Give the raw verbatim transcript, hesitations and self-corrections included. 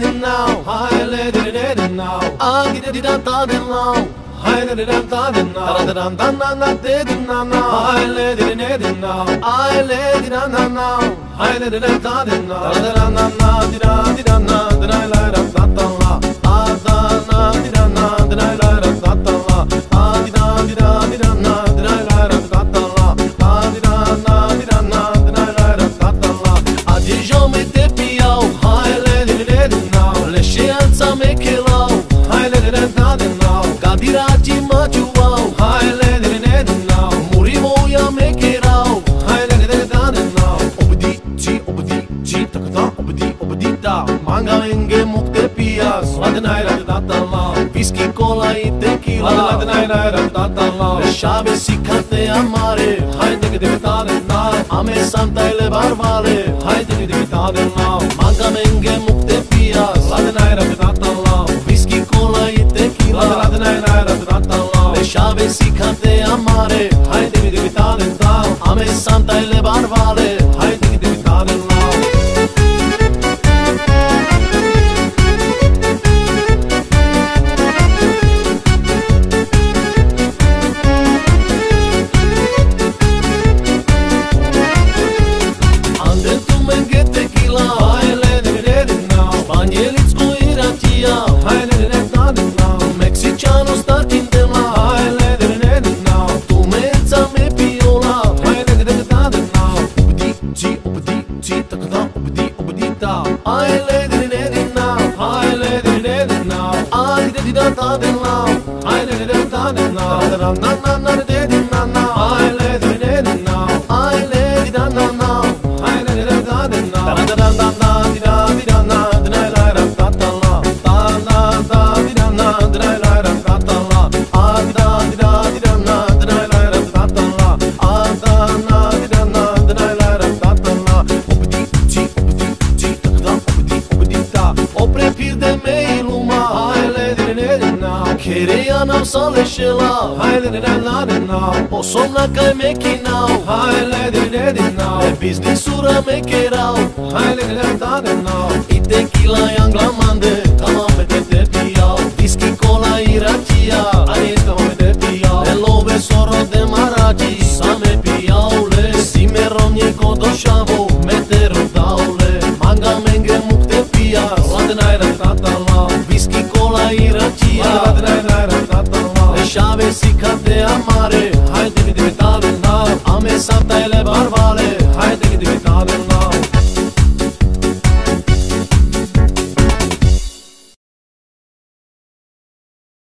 it now, I let it in now. I get it done, done it now. I let it done, done it now. I did it now. I let it in now. I let it done now. I let it done it now. I did it done now. Then I light up that Allah. I done it done now. Then I light up that Allah. I did it done it done now. Then I light up that Allah. I did it done now. Then I light up that Allah. I did it on me tepi yo. I let it in now. Le shiat samekil. Manga inge mukte pijas, laden ayran tatala. Whisky, cola i tequila, laden ayran tatala. Shabe sikate amare, hayde ke devitane na. Ame samtayle barvale, hayde ke devitane na. Manga inge mukte pijas, laden ayran tatala. Whisky, cola i tequila, laden ayran tatala. Shabe sikate amare, hayde ke devitane na. Ame samtayle barvale. Osobna kaj mekinao, hajle dirinedinao. E bizni sura mekerao, hajle dirinedinao. I tequila i anglamande, tamo me te tepijao. Whisky, cola i rakija, a nije tamo me tepijao. E love soro de marađi, same pijao le. Si me romnje ko došavo.